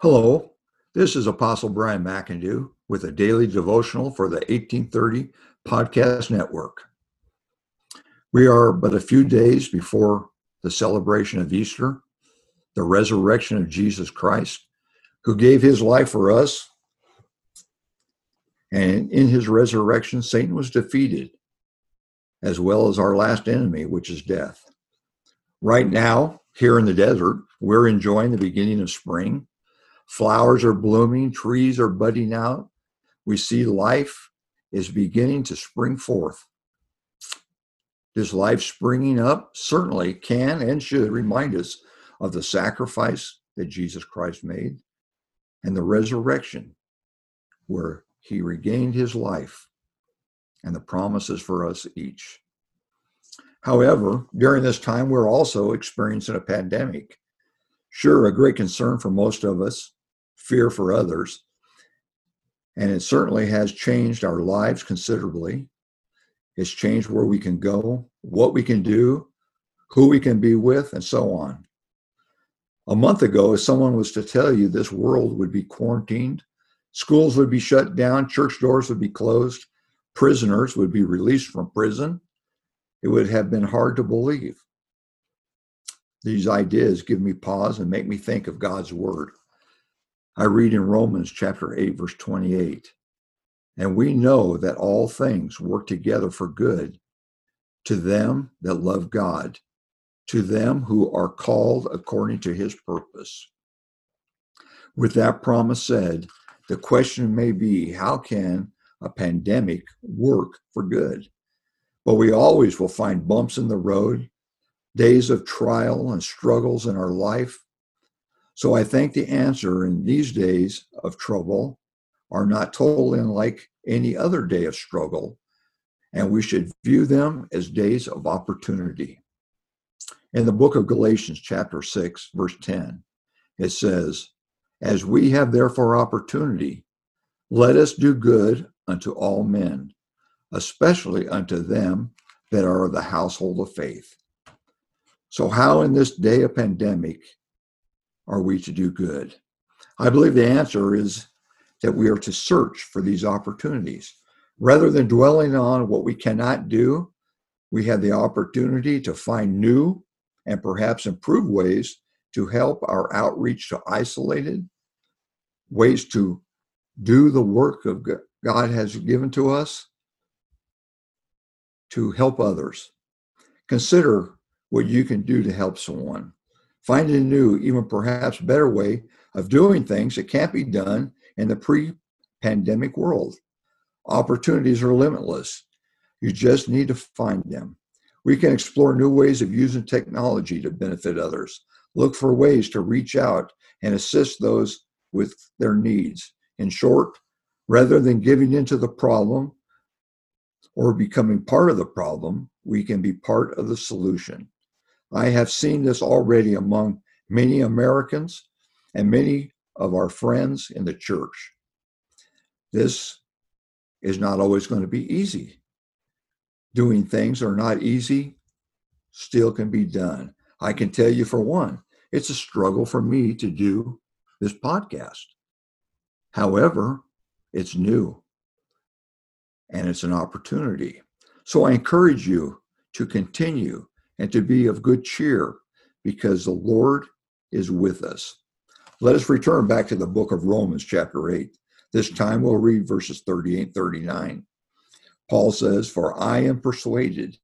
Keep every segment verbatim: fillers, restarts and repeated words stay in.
Hello, this is Apostle Brian McIndoe with a daily devotional for the eighteen thirty Podcast Network. We are but a few days before the celebration of Easter, the resurrection of Jesus Christ, who gave his life for us. And in his resurrection, Satan was defeated, as well as our last enemy, which is death. Right now, here in the desert, we're enjoying the beginning of spring. Flowers are blooming, trees are budding out. We see life is beginning to spring forth. This life springing up certainly can and should remind us of the sacrifice that Jesus Christ made and the resurrection where he regained his life and the promises for us each. However, during this time, we're also experiencing a pandemic. Sure, a great concern for most of us, fear for others, and it certainly has changed our lives considerably. It's changed where we can go, what we can do, who we can be with, and so on. A month ago, if someone was to tell you this world would be quarantined, schools would be shut down, church doors would be closed, prisoners would be released from prison, it would have been hard to believe. These ideas give me pause and make me think of God's word. I read in Romans chapter eight, verse twenty-eight, and we know that all things work together for good to them that love God, to them who are called according to his purpose. With that promise said, the question may be, how can a pandemic work for good? But we always will find bumps in the road, days of trial and struggles in our life. So I think the answer in these days of trouble are not totally unlike any other day of struggle, and we should view them as days of opportunity. In the book of Galatians chapter six, verse ten, it says, as we have therefore opportunity, let us do good unto all men, especially unto them that are of the household of faith. So how in this day of pandemic are we to do good? I believe the answer is that we are to search for these opportunities. Rather than dwelling on what we cannot do, we have the opportunity to find new and perhaps improved ways to help our outreach to isolated, ways to do the work of God has given to us, to help others. Consider what you can do to help someone. Find a new, even perhaps better way of doing things that can't be done in the pre-pandemic world. Opportunities are limitless. You just need to find them. We can explore new ways of using technology to benefit others. Look for ways to reach out and assist those with their needs. In short, rather than giving into the problem or becoming part of the problem, we can be part of the solution. I have seen this already among many Americans and many of our friends in the church. This is not always going to be easy. Doing things are not easy, still can be done. I can tell you for one, it's a struggle for me to do this podcast. However, it's new and it's an opportunity. So I encourage you to continue and to be of good cheer because the Lord is with us. Let us return back to the book of Romans chapter eight. This time we'll read verses thirty-eight and thirty-nine. Paul says, for I am persuaded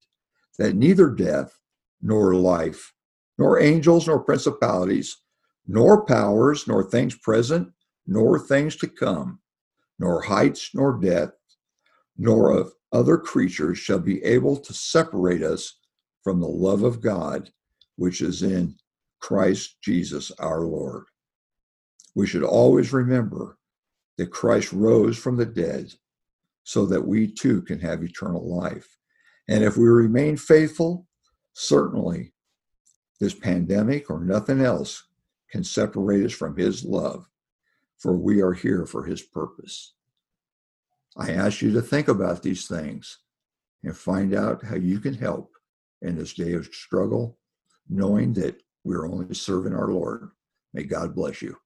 that neither death nor life, nor angels, nor principalities, nor powers, nor things present, nor things to come, nor heights, nor depth, nor of other creatures shall be able to separate us from the love of God, which is in Christ Jesus our Lord. We should always remember that Christ rose from the dead so that we too can have eternal life. And if we remain faithful, certainly this pandemic or nothing else can separate us from his love, for we are here for his purpose. I ask you to think about these things and find out how you can help in this day of struggle, knowing that we're only serving our Lord. May God bless you.